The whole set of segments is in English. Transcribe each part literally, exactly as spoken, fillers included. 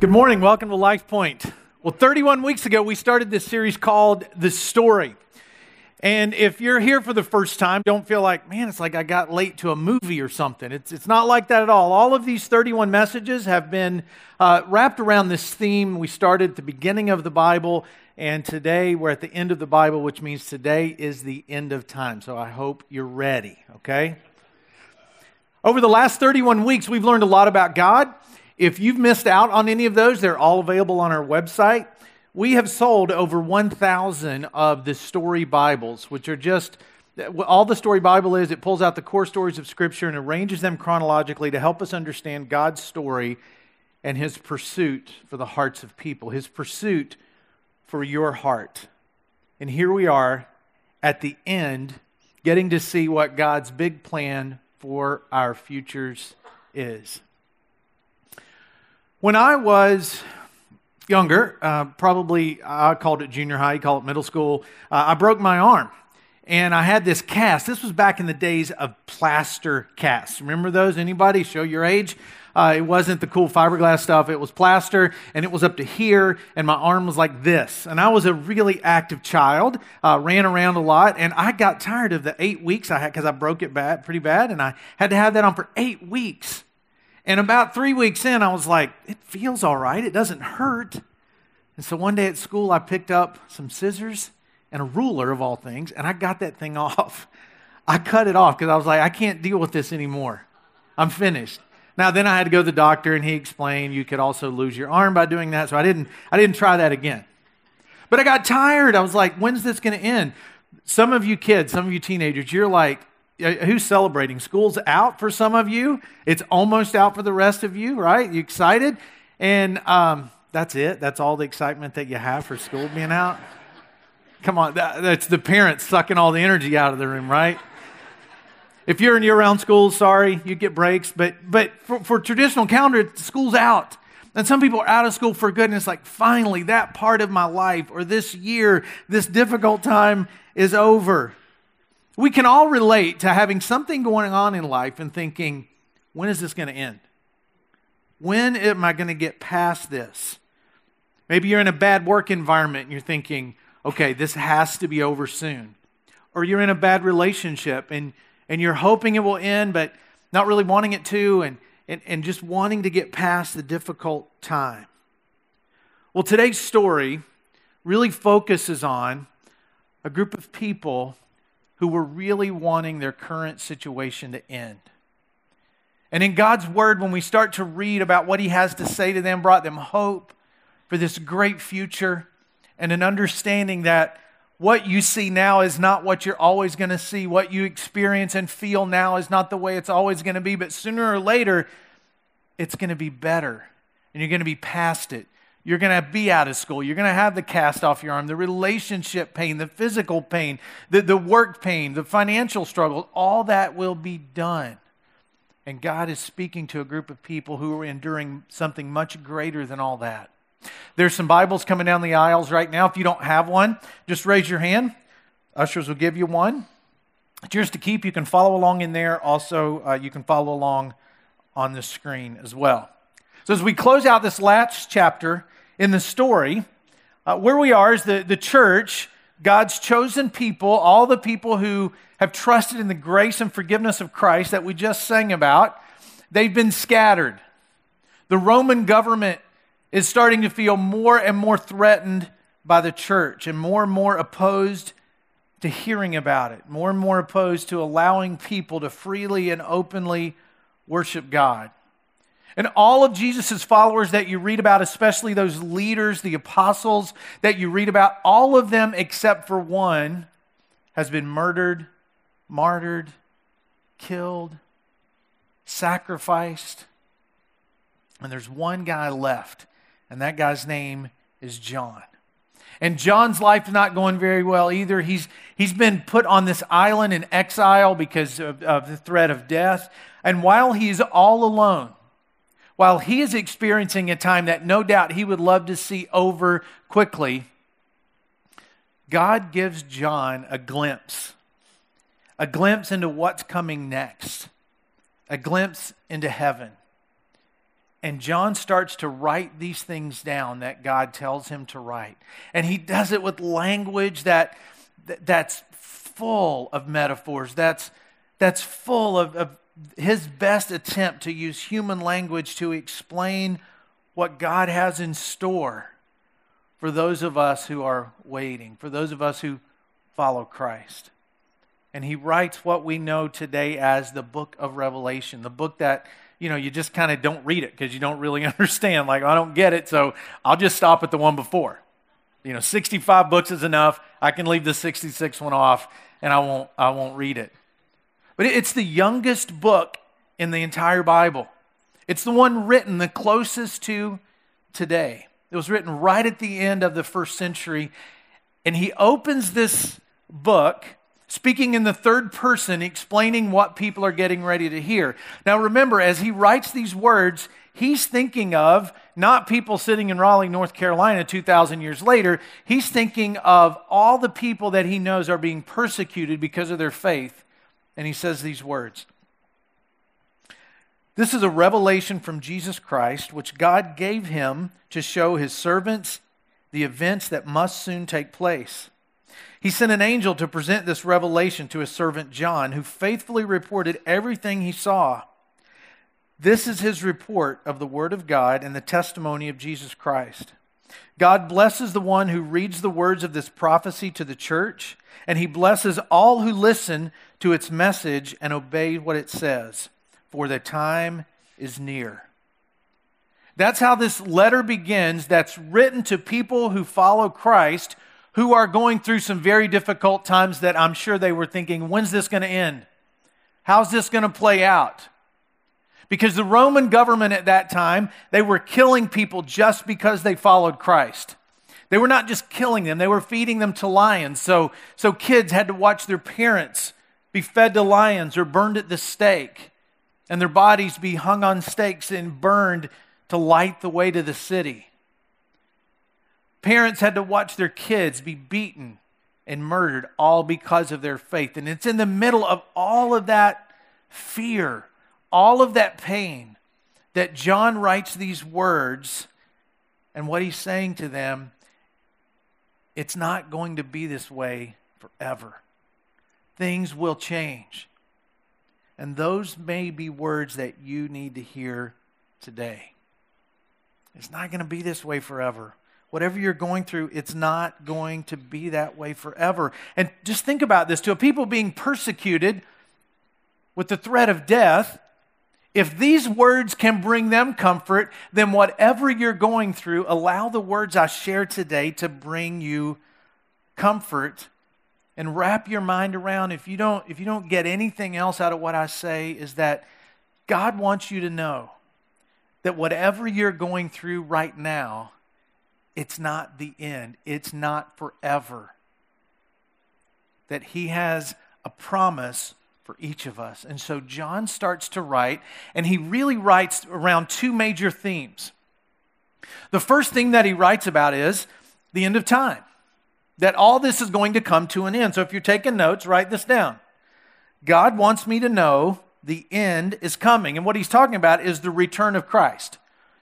Good morning. Welcome to LifePoint. Well, thirty-one weeks ago, we started this series called The Story. And if you're here for the first time, don't feel like, man, it's like I got late to a movie or something. It's it's not like that at all. All of these thirty-one messages have been uh, wrapped around this theme. We started at the beginning of the Bible, and today we're at the end of the Bible, which means today is the end of time. So I hope you're ready, okay? Over the last thirty-one weeks, we've learned a lot about God. If you've missed out on any of those, they're all available on our website. We have sold over one thousand of the Story Bibles, which are just, all the Story Bible is, it pulls out the core stories of Scripture and arranges them chronologically to help us understand God's story and His pursuit for the hearts of people, His pursuit for your heart. And here we are at the end, getting to see what God's big plan for our futures is. When I was younger, uh, probably I called it junior high, you call it middle school, uh, I broke my arm and I had this cast. This was back in the days of plaster casts. Remember those? Anybody? Show your age. Uh, it wasn't the cool fiberglass stuff. It was plaster, and it was up to here, and my arm was like this. And I was a really active child, uh, ran around a lot, and I got tired of the eight weeks I had because I broke it bad, pretty bad, and I had to have that on for eight weeks. And about three weeks in, I was like, it feels all right. It doesn't hurt. And so one day at school, I picked up some scissors and a ruler of all things, and I got that thing off. I cut it off because I was like, I can't deal with this anymore. I'm finished. Now, then I had to go to the doctor, and he explained you could also lose your arm by doing that. So I didn't, I didn't try that again. But I got tired. I was like, when's this going to end? Some of you kids, some of you teenagers, you're like, who's celebrating? School's out for some of you. It's almost out for the rest of you, right? You excited? And um, that's it. That's all the excitement that you have for school being out. Come on. That, that's the parents sucking all the energy out of the room, right? If you're in year-round school, sorry, you get breaks. But but for, for traditional calendar, school's out. And some people are out of school for good, and it's like, finally, that part of my life or this year, this difficult time is over. We can all relate to having something going on in life and thinking, when is this going to end? When am I going to get past this? Maybe you're in a bad work environment and you're thinking, okay, this has to be over soon. Or you're in a bad relationship and, and you're hoping it will end, but not really wanting it to, and, and, and just wanting to get past the difficult time. Well, today's story really focuses on a group of people who were really wanting their current situation to end. And in God's Word, when we start to read about what He has to say to them, brought them hope for this great future and an understanding that what you see now is not what you're always going to see. What you experience and feel now is not the way it's always going to be, but sooner or later, it's going to be better, and you're going to be past it. You're going to be out of school. You're going to have the cast off your arm, the relationship pain, the physical pain, the, the work pain, the financial struggle. All that will be done. And God is speaking to a group of people who are enduring something much greater than all that. There's some Bibles coming down the aisles right now. If you don't have one, just raise your hand. Ushers will give you one. It's yours to keep. You can follow along in there. Also, uh, you can follow along on the screen as well. So as we close out this last chapter in the story, uh, where we are is the, the church, God's chosen people, all the people who have trusted in the grace and forgiveness of Christ that we just sang about. They've been scattered. The Roman government is starting to feel more and more threatened by the church and more and more opposed to hearing about it, more and more opposed to allowing people to freely and openly worship God. And all of Jesus' followers that you read about, especially those leaders, the apostles that you read about, all of them except for one has been murdered, martyred, killed, sacrificed. And there's one guy left, and that guy's name is John. And John's life is not going very well either. He's, he's been put on this island in exile because of, of the threat of death. And while he's all alone, while he is experiencing a time that no doubt he would love to see over quickly, God gives John a glimpse, a glimpse into what's coming next, a glimpse into heaven. And John starts to write these things down that God tells him to write. And he does it with language that that's full of metaphors, that's that's full of, of his best attempt to use human language to explain what God has in store for those of us who are waiting, for those of us who follow Christ. And he writes what we know today as the book of Revelation, the book that, you know, you just kind of don't read it because you don't really understand. Like, I don't get it, so I'll just stop at the one before. You know, sixty-five books is enough. I can leave the sixty-sixth one off, and I won't, I won't read it. But it's the youngest book in the entire Bible. It's the one written the closest to today. It was written right at the end of the first century. And he opens this book speaking in the third person, explaining what people are getting ready to hear. Now remember, as he writes these words, he's thinking of not people sitting in Raleigh, North Carolina two thousand years later. He's thinking of all the people that he knows are being persecuted because of their faith. And he says these words. This is a revelation from Jesus Christ, which God gave him to show his servants the events that must soon take place. He sent an angel to present this revelation to his servant John, who faithfully reported everything he saw. This is his report of the Word of God and the testimony of Jesus Christ. God blesses the one who reads the words of this prophecy to the church, and he blesses all who listen to its message and obey what it says, for the time is near. That's how this letter begins, that's written to people who follow Christ, who are going through some very difficult times that I'm sure they were thinking, when's this going to end? How's this going to play out? Because the Roman government at that time, they were killing people just because they followed Christ. They were not just killing them, they were feeding them to lions. So, so kids had to watch their parents be fed to lions or burned at the stake, and their bodies be hung on stakes and burned to light the way to the city. Parents had to watch their kids be beaten and murdered, all because of their faith. And it's in the middle of all of that fear, all of that pain, that John writes these words, and what he's saying to them, it's not going to be this way forever. Things will change. And those may be words that you need to hear today. It's not going to be this way forever. Whatever you're going through, it's not going to be that way forever. And just think about this. To a people being persecuted with the threat of death, if these words can bring them comfort, then whatever you're going through, allow the words I share today to bring you comfort, and wrap your mind around, if you don't, if you don't get anything else out of what I say, is that God wants you to know that whatever you're going through right now, it's not the end. It's not forever. That he has a promise for each of us. And so John starts to write, and he really writes around two major themes. The first thing that he writes about is the end of time, that all this is going to come to an end. So if you're taking notes, write this down. God wants me to know the end is coming. And what he's talking about is the return of Christ.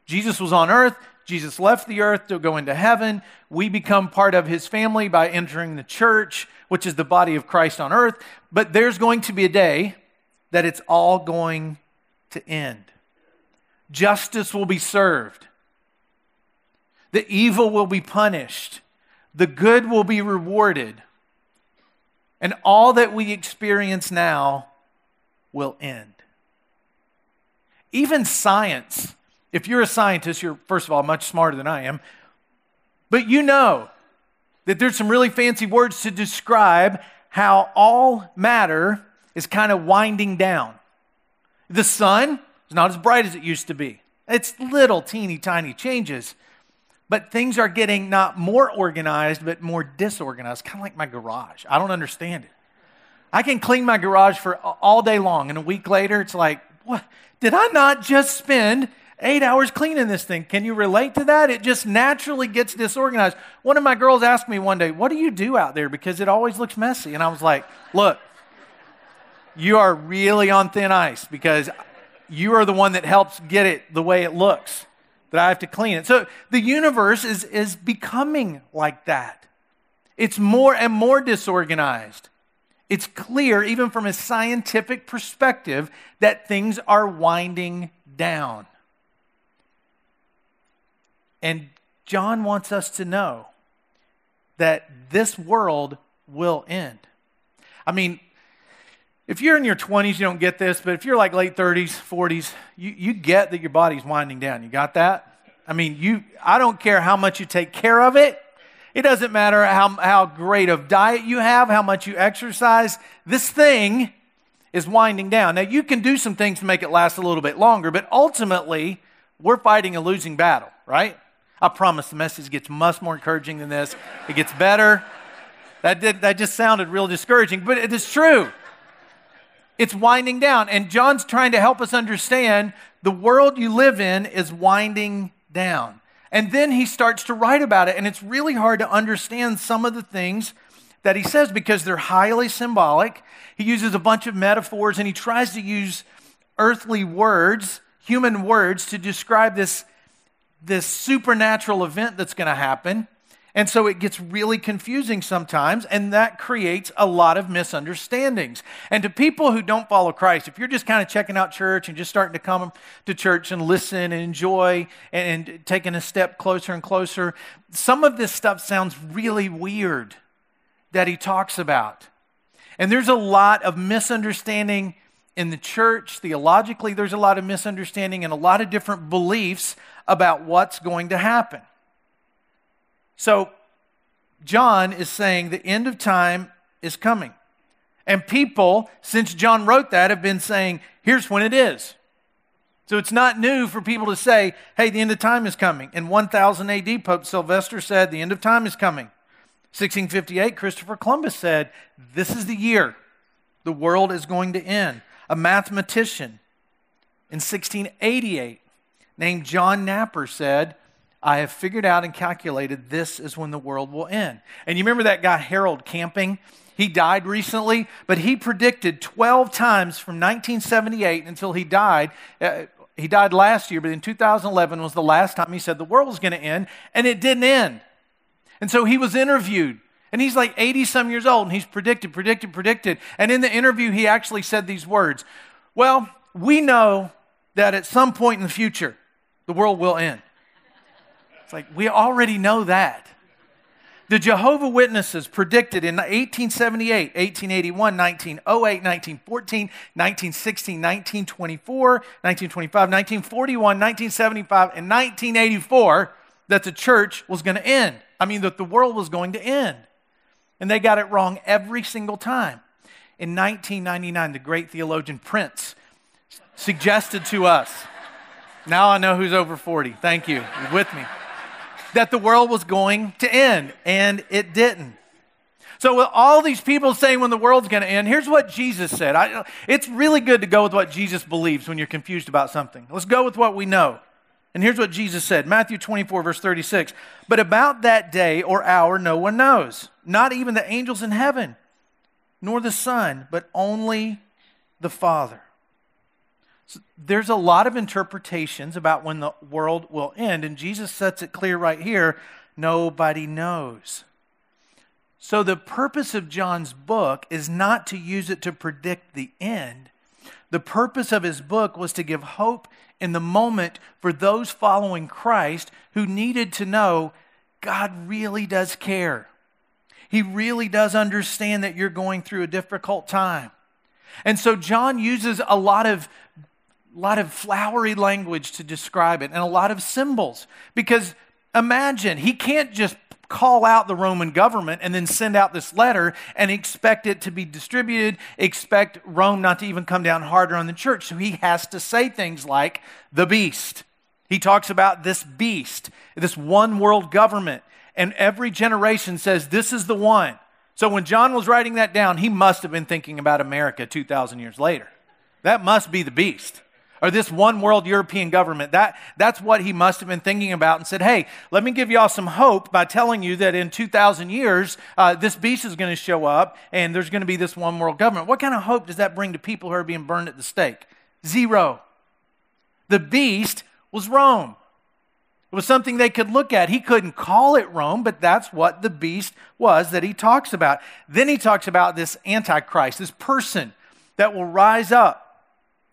Jesus was on earth. Jesus left the earth to go into heaven. We become part of his family by entering the church, which is the body of Christ on earth. But there's going to be a day that it's all going to end. Justice will be served. The evil will be punished. The good will be rewarded. And all that we experience now will end. Even science. If you're a scientist, you're, first of all, much smarter than I am. But you know that there's some really fancy words to describe how all matter is kind of winding down. The sun is not as bright as it used to be. It's little, teeny, tiny changes. But things are getting not more organized, but more disorganized. Kind of like my garage. I don't understand it. I can clean my garage for all day long, and a week later, it's like, what? Did I not just spend eight hours cleaning this thing? Can you relate to that? It just naturally gets disorganized. One of my girls asked me one day, what do you do out there? Because it always looks messy. And I was like, look, you are really on thin ice, because you are the one that helps get it the way it looks, that I have to clean it. So the universe is, is becoming like that. It's more and more disorganized. It's clear, even from a scientific perspective, that things are winding down. And John wants us to know that this world will end. I mean, if you're in your twenties, you don't get this, but if you're like late thirties, forties, you, you get that your body's winding down. You got that? I mean, you. I don't care how much you take care of it. It doesn't matter how, how great of diet you have, how much you exercise. This thing is winding down. Now, you can do some things to make it last a little bit longer, but ultimately, we're fighting a losing battle, right? I promise the message gets much more encouraging than this. It gets better. That did, that just sounded real discouraging, but it is true. It's winding down, and John's trying to help us understand the world you live in is winding down. And then he starts to write about it, and it's really hard to understand some of the things that he says because they're highly symbolic. He uses a bunch of metaphors, and he tries to use earthly words, human words, to describe this, this supernatural event that's going to happen. And so it gets really confusing sometimes, and that creates a lot of misunderstandings. And to people who don't follow Christ, if you're just kind of checking out church and just starting to come to church and listen and enjoy and, and taking a step closer and closer, some of this stuff sounds really weird that he talks about. And there's a lot of misunderstanding in the church. Theologically, there's a lot of misunderstanding and a lot of different beliefs about what's going to happen. So John is saying the end of time is coming. And people, since John wrote that, have been saying, here's when it is. So it's not new for people to say, hey, the end of time is coming. In one thousand A D, Pope Sylvester said, the end of time is coming. sixteen fifty-eight, Christopher Columbus said, this is the year the world is going to end. A mathematician in sixteen eighty-eight named John Napier said, I have figured out and calculated this is when the world will end. And you remember that guy Harold Camping? He died recently, but he predicted twelve times from nineteen seventy-eight until he died. Uh, he died last year, but in two thousand eleven was the last time he said the world was going to end, and it didn't end. And so he was interviewed, and he's like eighty-some years old, and he's predicted, predicted, predicted. And in the interview, he actually said these words, well, we know that at some point in the future, the world will end. It's like, we already know that. The Jehovah's Witnesses predicted in eighteen seventy-eight, eighteen eighty-one, nineteen oh eight, nineteen fourteen, nineteen sixteen, nineteen twenty-four, nineteen twenty-five, nineteen forty-one, nineteen seventy-five, and nineteen eighty-four that the church was going to end. I mean, that the world was going to end. And they got it wrong every single time. In nineteen ninety-nine, the great theologian Prince suggested to us, now I know who's over forty. Thank you. You're with me. That the world was going to end, and it didn't. So with all these people saying when the world's going to end, here's what Jesus said. I, it's really good to go with what Jesus believes when you're confused about something. Let's go with what we know. And here's what Jesus said, Matthew twenty-four, verse thirty-six. But about that day or hour no one knows, not even the angels in heaven, nor the Son, but only the Father. There's a lot of interpretations about when the world will end, and Jesus sets it clear right here, nobody knows. So the purpose of John's book is not to use it to predict the end. The purpose of his book was to give hope in the moment for those following Christ who needed to know God really does care. He really does understand that you're going through a difficult time. And so John uses a lot of A lot of flowery language to describe it and a lot of symbols. Because imagine, he can't just call out the Roman government and then send out this letter and expect it to be distributed, expect Rome not to even come down harder on the church. So he has to say things like the beast. He talks about this beast, this one world government. And every generation says, this is the one. So when John was writing that down, he must have been thinking about America two thousand years later. That must be the beast. Or this one world European government, that, that's what he must have been thinking about and said, hey, let me give y'all some hope by telling you that in two thousand years, uh, this beast is going to show up and there's going to be this one world government. What kind of hope does that bring to people who are being burned at the stake? Zero. The beast was Rome. It was something they could look at. He couldn't call it Rome, but that's what the beast was that he talks about. Then he talks about this Antichrist, this person that will rise up,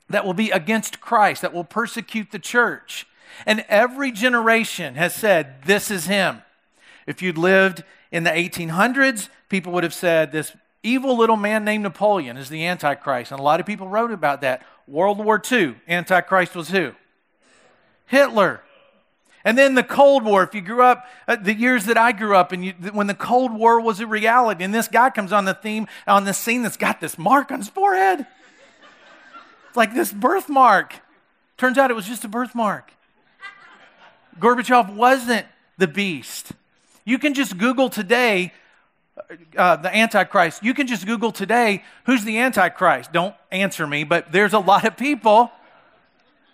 that will be against Christ, that will persecute the church. And every generation has said, this is him. If you'd lived in the eighteen hundreds, people would have said, this evil little man named Napoleon is the Antichrist. And a lot of people wrote about that. World War Two, Antichrist was who? Hitler. And then the Cold War, if you grew up, uh, the years that I grew up, and you, when the Cold War was a reality, and this guy comes on the theme, on the scene that's got this mark on his forehead. It's like this birthmark. Turns out it was just a birthmark. Gorbachev wasn't the beast. You can just Google today, uh, the Antichrist. You can just Google today, who's the Antichrist? Don't answer me, but there's a lot of people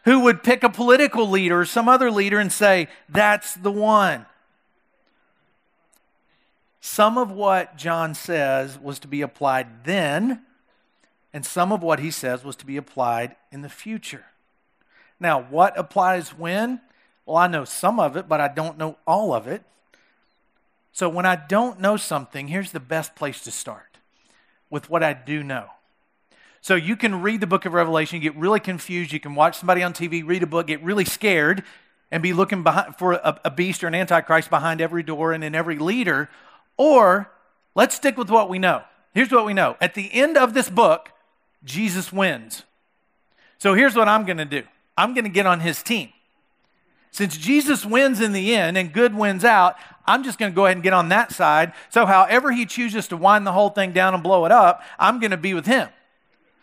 who would pick a political leader or some other leader and say, that's the one. Some of what John says was to be applied then, and some of what he says was to be applied in the future. Now, what applies when? Well, I know some of it, but I don't know all of it. So when I don't know something, here's the best place to start, with what I do know. So you can read the book of Revelation, you get really confused, you can watch somebody on T V, read a book, get really scared, and be looking behind for a, a beast or an antichrist behind every door and in every leader. Or let's stick with what we know. Here's what we know. At the end of this book, Jesus wins. So here's what I'm going to do. I'm going to get on his team. Since Jesus wins in the end and good wins out, I'm just going to go ahead and get on that side. So however he chooses to wind the whole thing down and blow it up, I'm going to be with him.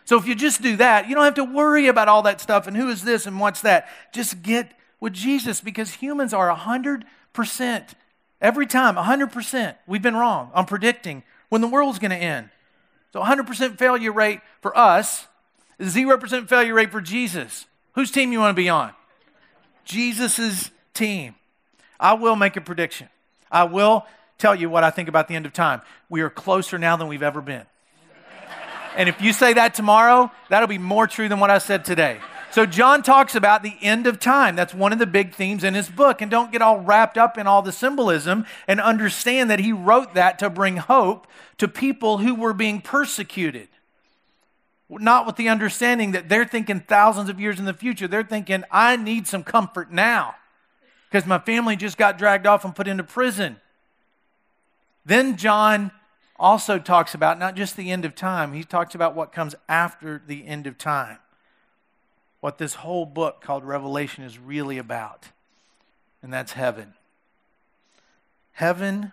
So if you just do that, you don't have to worry about all that stuff and who is this and what's that. Just get with Jesus, because humans are one hundred percent, every time, one hundred percent. We've been wrong on predicting when the world's going to end. So one hundred percent failure rate for us, zero percent failure rate for Jesus. Whose team you want to be on? Jesus' team. I will make a prediction. I will tell you what I think about the end of time. We are closer now than we've ever been. And if you say that tomorrow, that'll be more true than what I said today. So John talks about the end of time. That's one of the big themes in his book. And don't get all wrapped up in all the symbolism, and understand that he wrote that to bring hope to people who were being persecuted. Not with the understanding that they're thinking thousands of years in the future. They're thinking, I need some comfort now because my family just got dragged off and put into prison. Then John also talks about not just the end of time, he talks about what comes after the end of time. What this whole book called Revelation is really about, and that's heaven. Heaven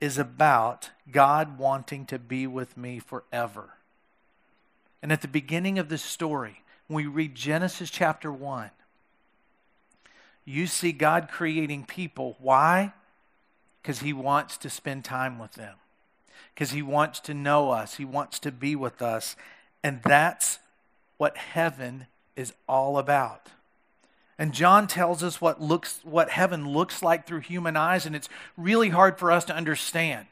is about God wanting to be with me forever. And at the beginning of this story, when we read Genesis chapter one, you see God creating people. Why? Because he wants to spend time with them. Because he wants to know us. He wants to be with us. And that's what heaven is all about. And John tells us what looks, what heaven looks like through human eyes, and it's really hard for us to understand.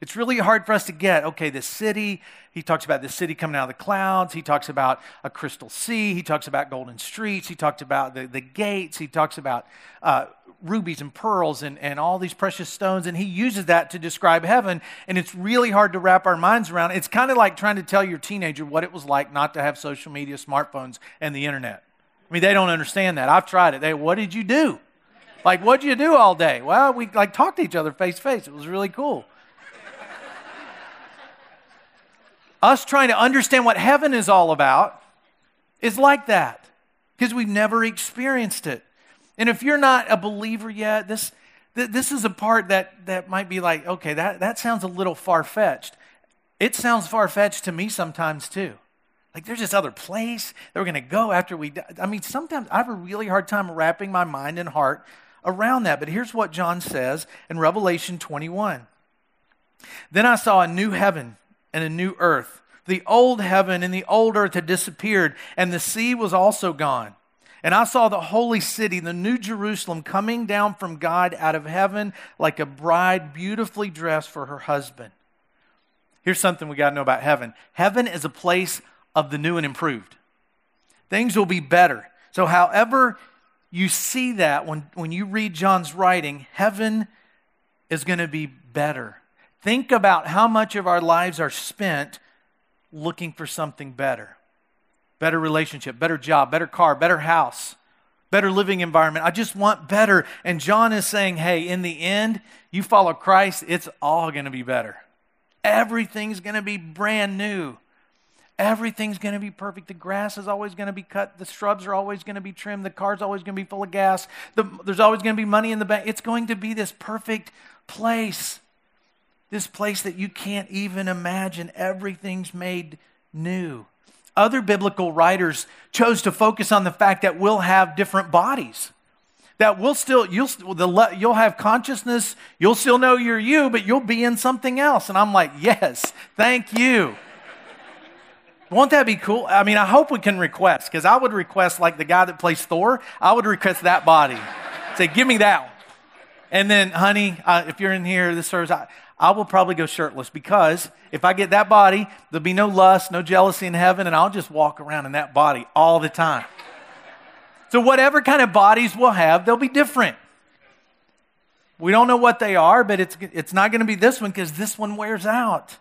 It's really hard for us to get, okay, this city, he talks about the city coming out of the clouds, he talks about a crystal sea, he talks about golden streets, he talks about the, the gates, he talks about uh, rubies and pearls and, and all these precious stones, and he uses that to describe heaven, and it's really hard to wrap our minds around. It's kind of like trying to tell your teenager what it was like not to have social media, smartphones, and the internet. I mean, they don't understand that. I've tried it. They, what did you do? Like, what did you do all day? Well, we like talked to each other face to face. It was really cool. Us trying to understand what heaven is all about is like that, because we've never experienced it. And if you're not a believer yet, this th- this is a part that, that might be like, okay, that, that sounds a little far-fetched. It sounds far-fetched to me sometimes too. Like there's this other place that we're going to go after we die. I mean, sometimes I have a really hard time wrapping my mind and heart around that. But here's what John says in Revelation twenty-one. Then I saw a new heaven and a new earth. The old heaven and the old earth had disappeared, and the sea was also gone. And I saw the holy city, the new Jerusalem, coming down from God out of heaven like a bride beautifully dressed for her husband. Here's something we got to know about heaven. Heaven is a place of the new and improved. Things will be better. So however you see that, when, when you read John's writing, heaven is going to be better. Think about how much of our lives are spent looking for something better. Better relationship, better job, better car, better house, better living environment. I just want better. And John is saying, hey, in the end, you follow Christ, it's all going to be better. Everything's going to be brand new. Everything's going to be perfect. The grass is always going to be cut. The shrubs are always going to be trimmed. The car's always going to be full of gas. The, there's always going to be money in the bank. It's going to be this perfect place, this place that you can't even imagine. Everything's made new. Other biblical writers chose to focus on the fact that we'll have different bodies, that we'll still, you'll, the, you'll have consciousness, you'll still know you're you, but you'll be in something else. And I'm like, yes, thank you. Won't that be cool? I mean, I hope we can request, because I would request, like the guy that plays Thor, I would request that body. Say, give me that one. And then, honey, uh, if you're in here, this serves, I, I will probably go shirtless, because if I get that body, there'll be no lust, no jealousy in heaven, and I'll just walk around in that body all the time. So whatever kind of bodies we'll have, they'll be different. We don't know what they are, but it's, it's not going to be this one, because this one wears out.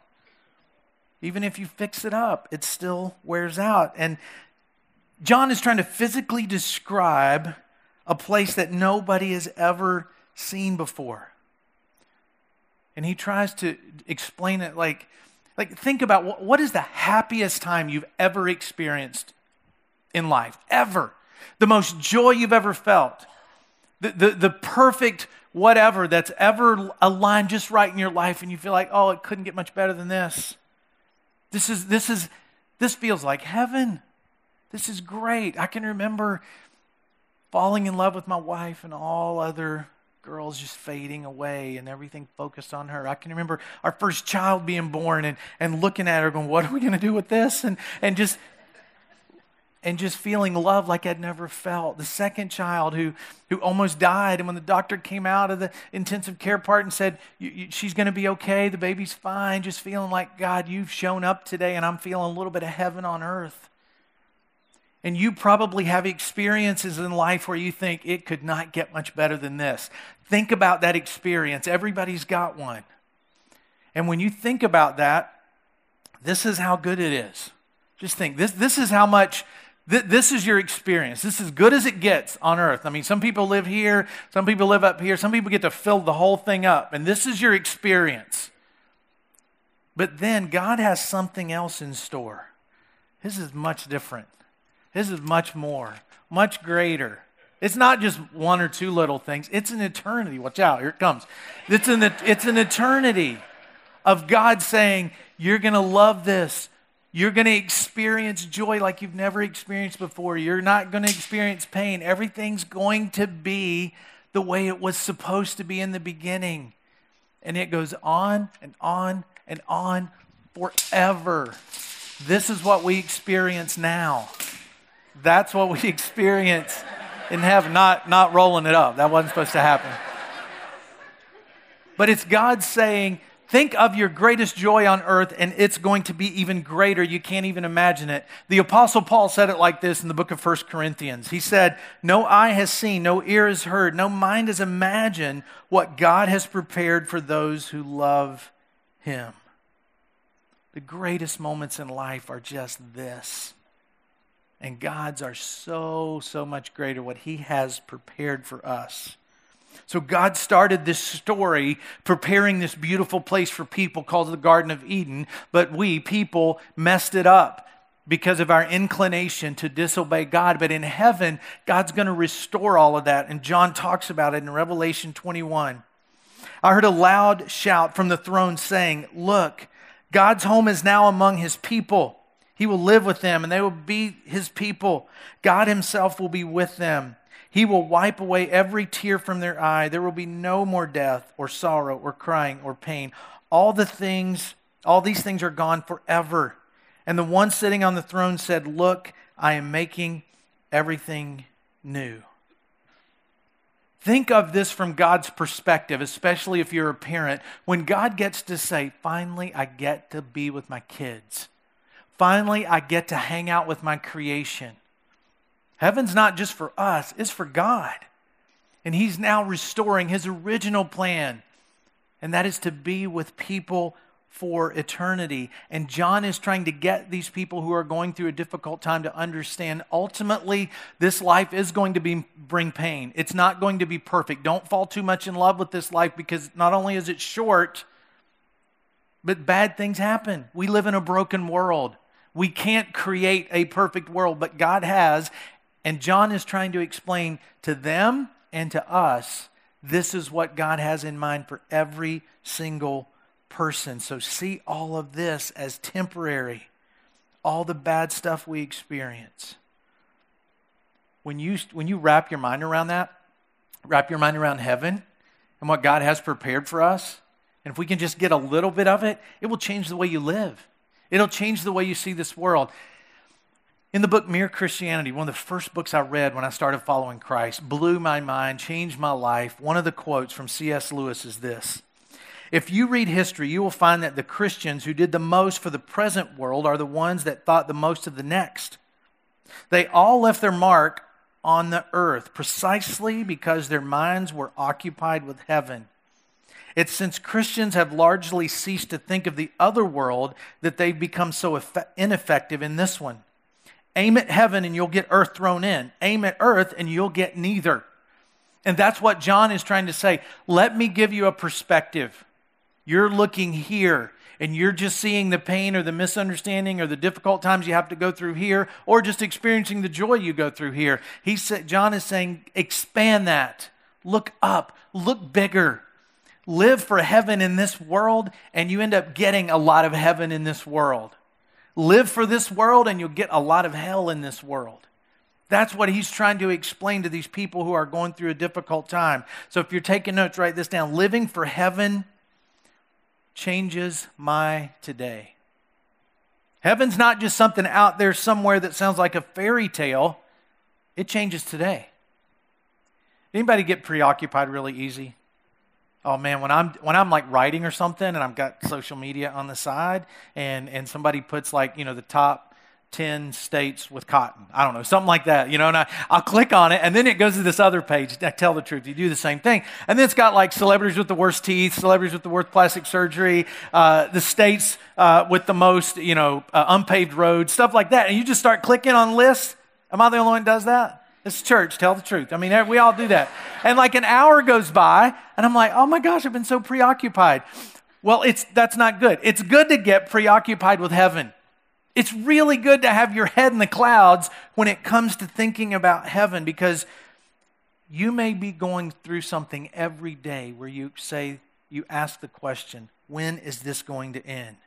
Even if you fix it up, it still wears out. And John is trying to physically describe a place that nobody has ever seen before. And he tries to explain it like, like think about what is the happiest time you've ever experienced in life, ever. The most joy you've ever felt, the, the, the perfect whatever that's ever aligned just right in your life, and you feel like, oh, it couldn't get much better than this. This is, this is, this feels like heaven. This is great. I can remember falling in love with my wife and all other girls just fading away and everything focused on her. I can remember our first child being born and, and looking at her going, what are we going to do with this? And, and just, and just feeling love like I'd never felt. The second child who, who almost died, and when the doctor came out of the intensive care part and said, you, you, she's going to be okay, the baby's fine, just feeling like, God, you've shown up today, and I'm feeling a little bit of heaven on earth. And you probably have experiences in life where you think it could not get much better than this. Think about that experience. Everybody's got one. And when you think about that, this is how good it is. Just think, this, this is how much... This is your experience. This is as good as it gets on earth. I mean, some people live here. Some people live up here. Some people get to fill the whole thing up. And this is your experience. But then God has something else in store. This is much different. This is much more, much greater. It's not just one or two little things. It's an eternity. Watch out. Here it comes. It's an, it's an eternity of God saying, you're going to love this. You're going to experience joy like you've never experienced before. You're not going to experience pain. Everything's going to be the way it was supposed to be in the beginning. And it goes on and on and on forever. This is what we experience now. That's what we experience in heaven. Not, not rolling it up. That wasn't supposed to happen. But it's God saying, think of your greatest joy on earth, and it's going to be even greater. You can't even imagine it. The Apostle Paul said it like this in the book of First Corinthians. He said, no eye has seen, no ear has heard, no mind has imagined what God has prepared for those who love him. The greatest moments in life are just this. And God's are so, so much greater, what he has prepared for us. So God started this story preparing this beautiful place for people called the Garden of Eden, but we, people, messed it up because of our inclination to disobey God. But in heaven, God's going to restore all of that, and John talks about it in Revelation twenty-one. I heard a loud shout from the throne saying, look, God's home is now among his people. He will live with them, and they will be his people. God himself will be with them. He will wipe away every tear from their eye. There will be no more death or sorrow or crying or pain. All the things, all these things are gone forever. And the one sitting on the throne said, look, I am making everything new. Think of this from God's perspective, especially if you're a parent. When God gets to say, finally, I get to be with my kids. Finally, I get to hang out with my creation. Heaven's not just for us, it's for God. And he's now restoring his original plan, and that is to be with people for eternity. And John is trying to get these people who are going through a difficult time to understand ultimately this life is going to be bring pain. It's not going to be perfect. Don't fall too much in love with this life, because not only is it short, but bad things happen. We live in a broken world. We can't create a perfect world, but God has. And John is trying to explain to them and to us, this is what God has in mind for every single person. So see all of this as temporary, all the bad stuff we experience. When you when you wrap your mind around that, wrap your mind around heaven and what God has prepared for us, and if we can just get a little bit of it, it will change the way you live. It'll change the way you see this world. In the book Mere Christianity, one of the first books I read when I started following Christ, blew my mind, changed my life. One of the quotes from C S Lewis is this: if you read history, you will find that the Christians who did the most for the present world are the ones that thought the most of the next. They all left their mark on the earth precisely because their minds were occupied with heaven. It's since Christians have largely ceased to think of the other world that they've become so ineffective in this one. Aim at heaven and you'll get earth thrown in. Aim at earth and you'll get neither. And that's what John is trying to say. Let me give you a perspective. You're looking here and you're just seeing the pain or the misunderstanding or the difficult times you have to go through here, or just experiencing the joy you go through here. He said, John is saying, expand that. Look up. Look bigger. Live for heaven in this world and you end up getting a lot of heaven in this world. Live for this world and you'll get a lot of hell in this world. That's what he's trying to explain to these people who are going through a difficult time. So if you're taking notes, write this down. Living for heaven changes my today. Heaven's not just something out there somewhere that sounds like a fairy tale. It changes today. Anybody get preoccupied really easy? Oh man, when I'm when I'm like writing or something and I've got social media on the side and, and somebody puts like, you know, the top ten states with cotton. I don't know, something like that, you know, and I, I'll click on it and then it goes to this other page. I tell the truth, you do the same thing. And then it's got like celebrities with the worst teeth, celebrities with the worst plastic surgery, uh, the states uh, with the most, you know, uh, unpaved roads, stuff like that. And you just start clicking on lists. Am I the only one that does that? It's church, tell the truth. I mean, we all do that. And like an hour goes by, and I'm like, oh my gosh, I've been so preoccupied. Well, it's that's not good. It's good to get preoccupied with heaven. It's really good to have your head in the clouds when it comes to thinking about heaven, because you may be going through something every day where you say, you ask the question, when is this going to end?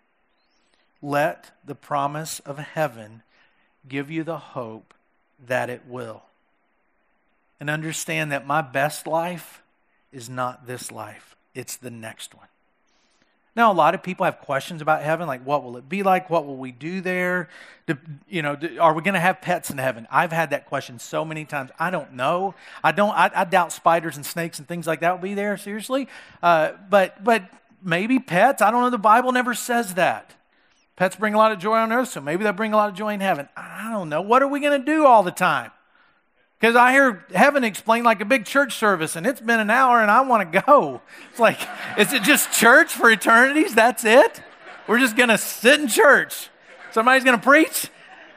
Let the promise of heaven give you the hope that it will. And understand that my best life is not this life. It's the next one. Now, a lot of people have questions about heaven, like what will it be like? What will we do there? Do, you know, do, are we going to have pets in heaven? I've had that question so many times. I don't know. I don't. I, I doubt spiders and snakes and things like that will be there, seriously. Uh, but but maybe pets. I don't know. The Bible never says that. Pets bring a lot of joy on earth, so maybe they'll bring a lot of joy in heaven. I don't know. What are we going to do all the time? Because I hear heaven explained like a big church service, and it's been an hour, and I want to go. It's like, is it just church for eternities? That's it? We're just going to sit in church. Somebody's going to preach.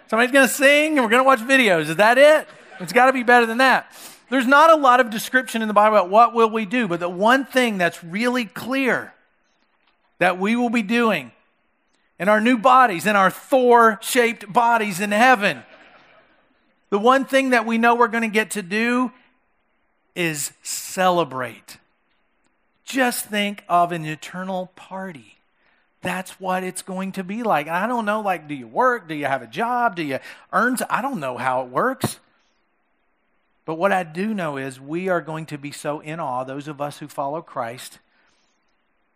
Somebody's going to sing, and we're going to watch videos. Is that it? It's got to be better than that. There's not a lot of description in the Bible about what will we do, but the one thing that's really clear that we will be doing in our new bodies, in our Thor-shaped bodies in heaven, the one thing that we know we're going to get to do is celebrate. Just think of an eternal party. That's what it's going to be like. And I don't know, like, do you work? Do you have a job? Do you earn? I don't know how it works. But what I do know is we are going to be so in awe, those of us who follow Christ,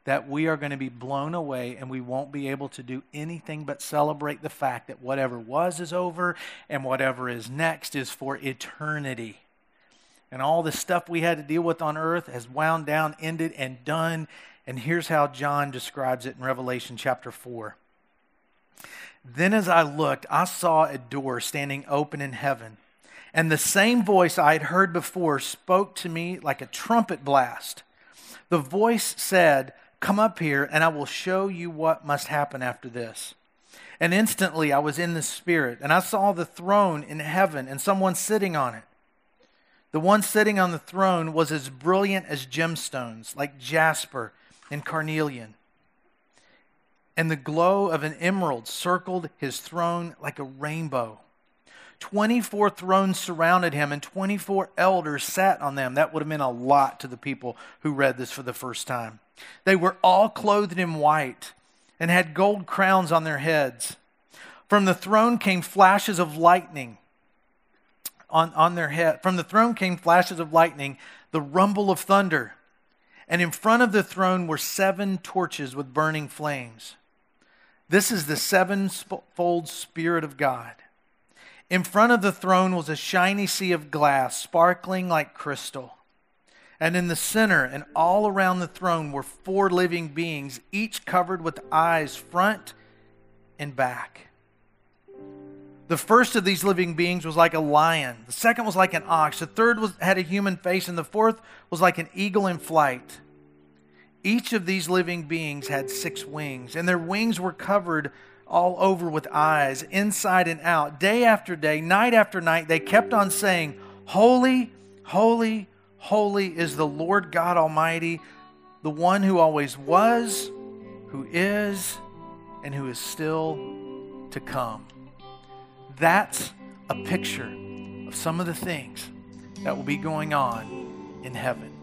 that we are going to be blown away and we won't be able to do anything but celebrate the fact that whatever was is over and whatever is next is for eternity. And all the stuff we had to deal with on earth has wound down, ended, and done. And here's how John describes it in Revelation chapter four. Then as I looked, I saw a door standing open in heaven. And the same voice I had heard before spoke to me like a trumpet blast. The voice said, "Come up here, and I will show you what must happen after this." And instantly I was in the Spirit, and I saw the throne in heaven and someone sitting on it. The one sitting on the throne was as brilliant as gemstones, like jasper and carnelian. And the glow of an emerald circled his throne like a rainbow. twenty-four thrones surrounded him, and twenty-four elders sat on them. That would have meant a lot to the people who read this for the first time. They were all clothed in white and had gold crowns on their heads. From the throne came flashes of lightning on, on their head. From the throne came flashes of lightning, the rumble of thunder. And in front of the throne were seven torches with burning flames. This is the sevenfold Spirit of God. In front of the throne was a shiny sea of glass, sparkling like crystal. And in the center and all around the throne were four living beings, each covered with eyes front and back. The first of these living beings was like a lion. The second was like an ox. The third was, had a human face. And the fourth was like an eagle in flight. Each of these living beings had six wings, and their wings were covered all over with eyes, inside and out. Day after day, night after night, they kept on saying, "Holy, holy, holy is the Lord God Almighty, the one who always was, who is, and who is still to come." That's a picture of some of the things that will be going on in heaven.